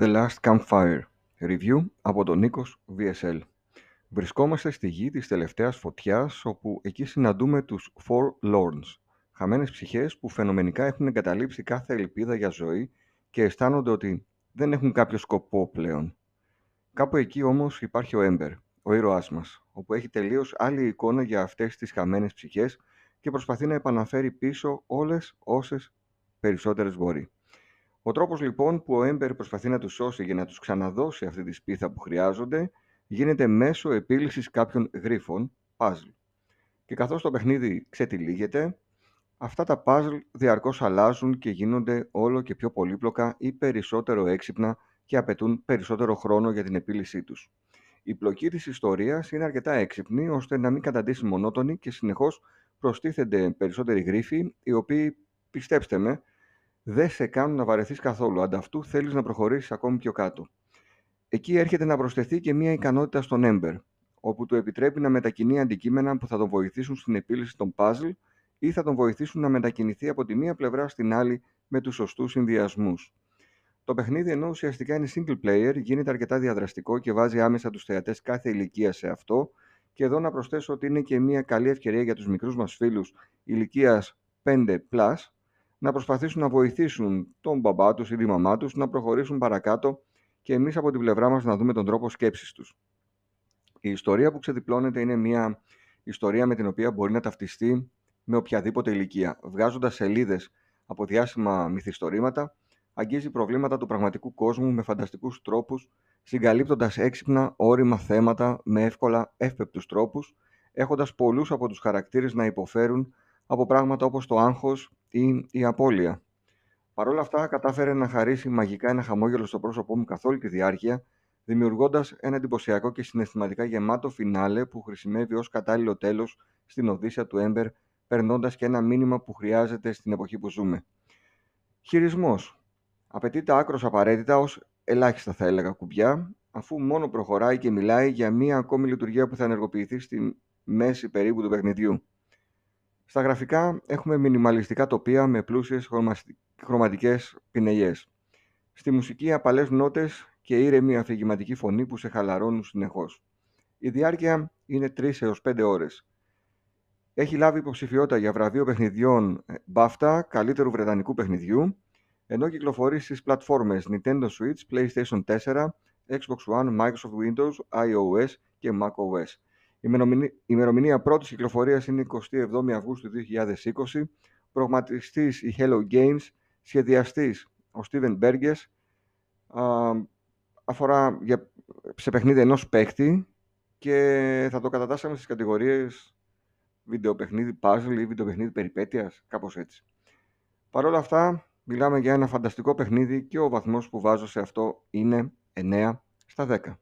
The Last Campfire, review από τον Νίκο VSL. Βρισκόμαστε στη γη της τελευταίας φωτιάς, όπου εκεί συναντούμε τους Forlorns, χαμένες ψυχές που φαινομενικά έχουν εγκαταλείψει κάθε ελπίδα για ζωή και αισθάνονται ότι δεν έχουν κάποιο σκοπό πλέον. Κάπου εκεί όμως υπάρχει ο Ember, ο ήρωάς μας, όπου έχει τελείως άλλη εικόνα για αυτές τις χαμένες ψυχές και προσπαθεί να επαναφέρει πίσω όλες όσες περισσότερες μπορεί. Ο τρόπος λοιπόν που ο Ember προσπαθεί να τους σώσει για να τους ξαναδώσει αυτή τη σπίθα που χρειάζονται γίνεται μέσω επίλυσης κάποιων γρίφων, puzzle. Και καθώς το παιχνίδι ξετυλίγεται, αυτά τα puzzle διαρκώς αλλάζουν και γίνονται όλο και πιο πολύπλοκα ή περισσότερο έξυπνα και απαιτούν περισσότερο χρόνο για την επίλυσή τους. Η πλοκή της ιστορίας είναι αρκετά έξυπνη ώστε να μην καταντήσει μονότονη και συνεχώς προστίθενται περισσότεροι γρίφοι, οι οποίοι, πιστέψτε με, δεν σε κάνουν να βαρεθείς καθόλου, ανταυτού θέλεις να προχωρήσεις ακόμη πιο κάτω. Εκεί έρχεται να προσθεθεί και μια ικανότητα στον Ember, όπου του επιτρέπει να μετακινεί αντικείμενα που θα τον βοηθήσουν στην επίλυση των puzzle ή θα τον βοηθήσουν να μετακινηθεί από τη μία πλευρά στην άλλη με τους σωστούς συνδυασμούς. Το παιχνίδι, ενώ ουσιαστικά είναι single player, γίνεται αρκετά διαδραστικό και βάζει άμεσα τους θεατές κάθε ηλικία σε αυτό, και εδώ να προσθέσω ότι είναι και μια καλή ευκαιρία για τους μικρούς μας φίλους ηλικίας 5+, να προσπαθήσουν να βοηθήσουν τον μπαμπά τους ή τη μαμά τους να προχωρήσουν παρακάτω και εμείς από την πλευρά μας να δούμε τον τρόπο σκέψης τους. Η ιστορία που ξεδιπλώνεται είναι μια ιστορία με την οποία μπορεί να ταυτιστεί με οποιαδήποτε ηλικία. Βγάζοντας σελίδες από διάσημα μυθιστορήματα, αγγίζει προβλήματα του πραγματικού κόσμου με φανταστικούς τρόπους, συγκαλύπτοντας έξυπνα όρημα θέματα με εύκολα εύπεπτους τρόπους, έχοντας πολλούς από τους χαρακτήρες να υποφέρουν από πράγματα όπως το άγχος ή η απώλεια. Παρ' όλα αυτά, κατάφερε να χαρίσει μαγικά ένα χαμόγελο στο πρόσωπό μου καθ' όλη τη διάρκεια, δημιουργώντας ένα εντυπωσιακό και συναισθηματικά γεμάτο φινάλε που χρησιμεύει ως κατάλληλο τέλος στην οδύσσεια του Ember, περνώντας και ένα μήνυμα που χρειάζεται στην εποχή που ζούμε. Χειρισμός. Απαιτείται άκρος απαραίτητα ως ελάχιστα, θα έλεγα, κουμπιά, αφού μόνο προχωράει και μιλάει για μία ακόμη λειτουργία που θα ενεργοποιηθεί στη μέση περίπου του παιχνιδιού. Στα γραφικά έχουμε μινιμαλιστικά τοπία με πλούσιες χρωματικές πινελιές. Στη μουσική απαλές νότες και ήρεμη αφηγηματική φωνή που σε χαλαρώνουν συνεχώς. Η διάρκεια είναι 3 έως 5 ώρες. Έχει λάβει υποψηφιότητα για βραβείο παιχνιδιών BAFTA, καλύτερου βρετανικού παιχνιδιού, ενώ κυκλοφορεί στις πλατφόρμες Nintendo Switch, PlayStation 4, Xbox One, Microsoft Windows, iOS και macOS. Η ημερομηνία πρώτης κυκλοφορίας είναι 27 Αυγούστου 2020, προγραμματιστής η Hello Games, σχεδιαστής ο Steven Berges, αφορά σε παιχνίδι ενός παίκτη και θα το κατατάσσαμε στις κατηγορίες βιντεοπαιχνίδι puzzle ή βιντεοπαιχνίδι περιπέτειας, κάπως έτσι. Παρ' όλα αυτά, μιλάμε για ένα φανταστικό παιχνίδι και ο βαθμός που βάζω σε αυτό είναι 9/10.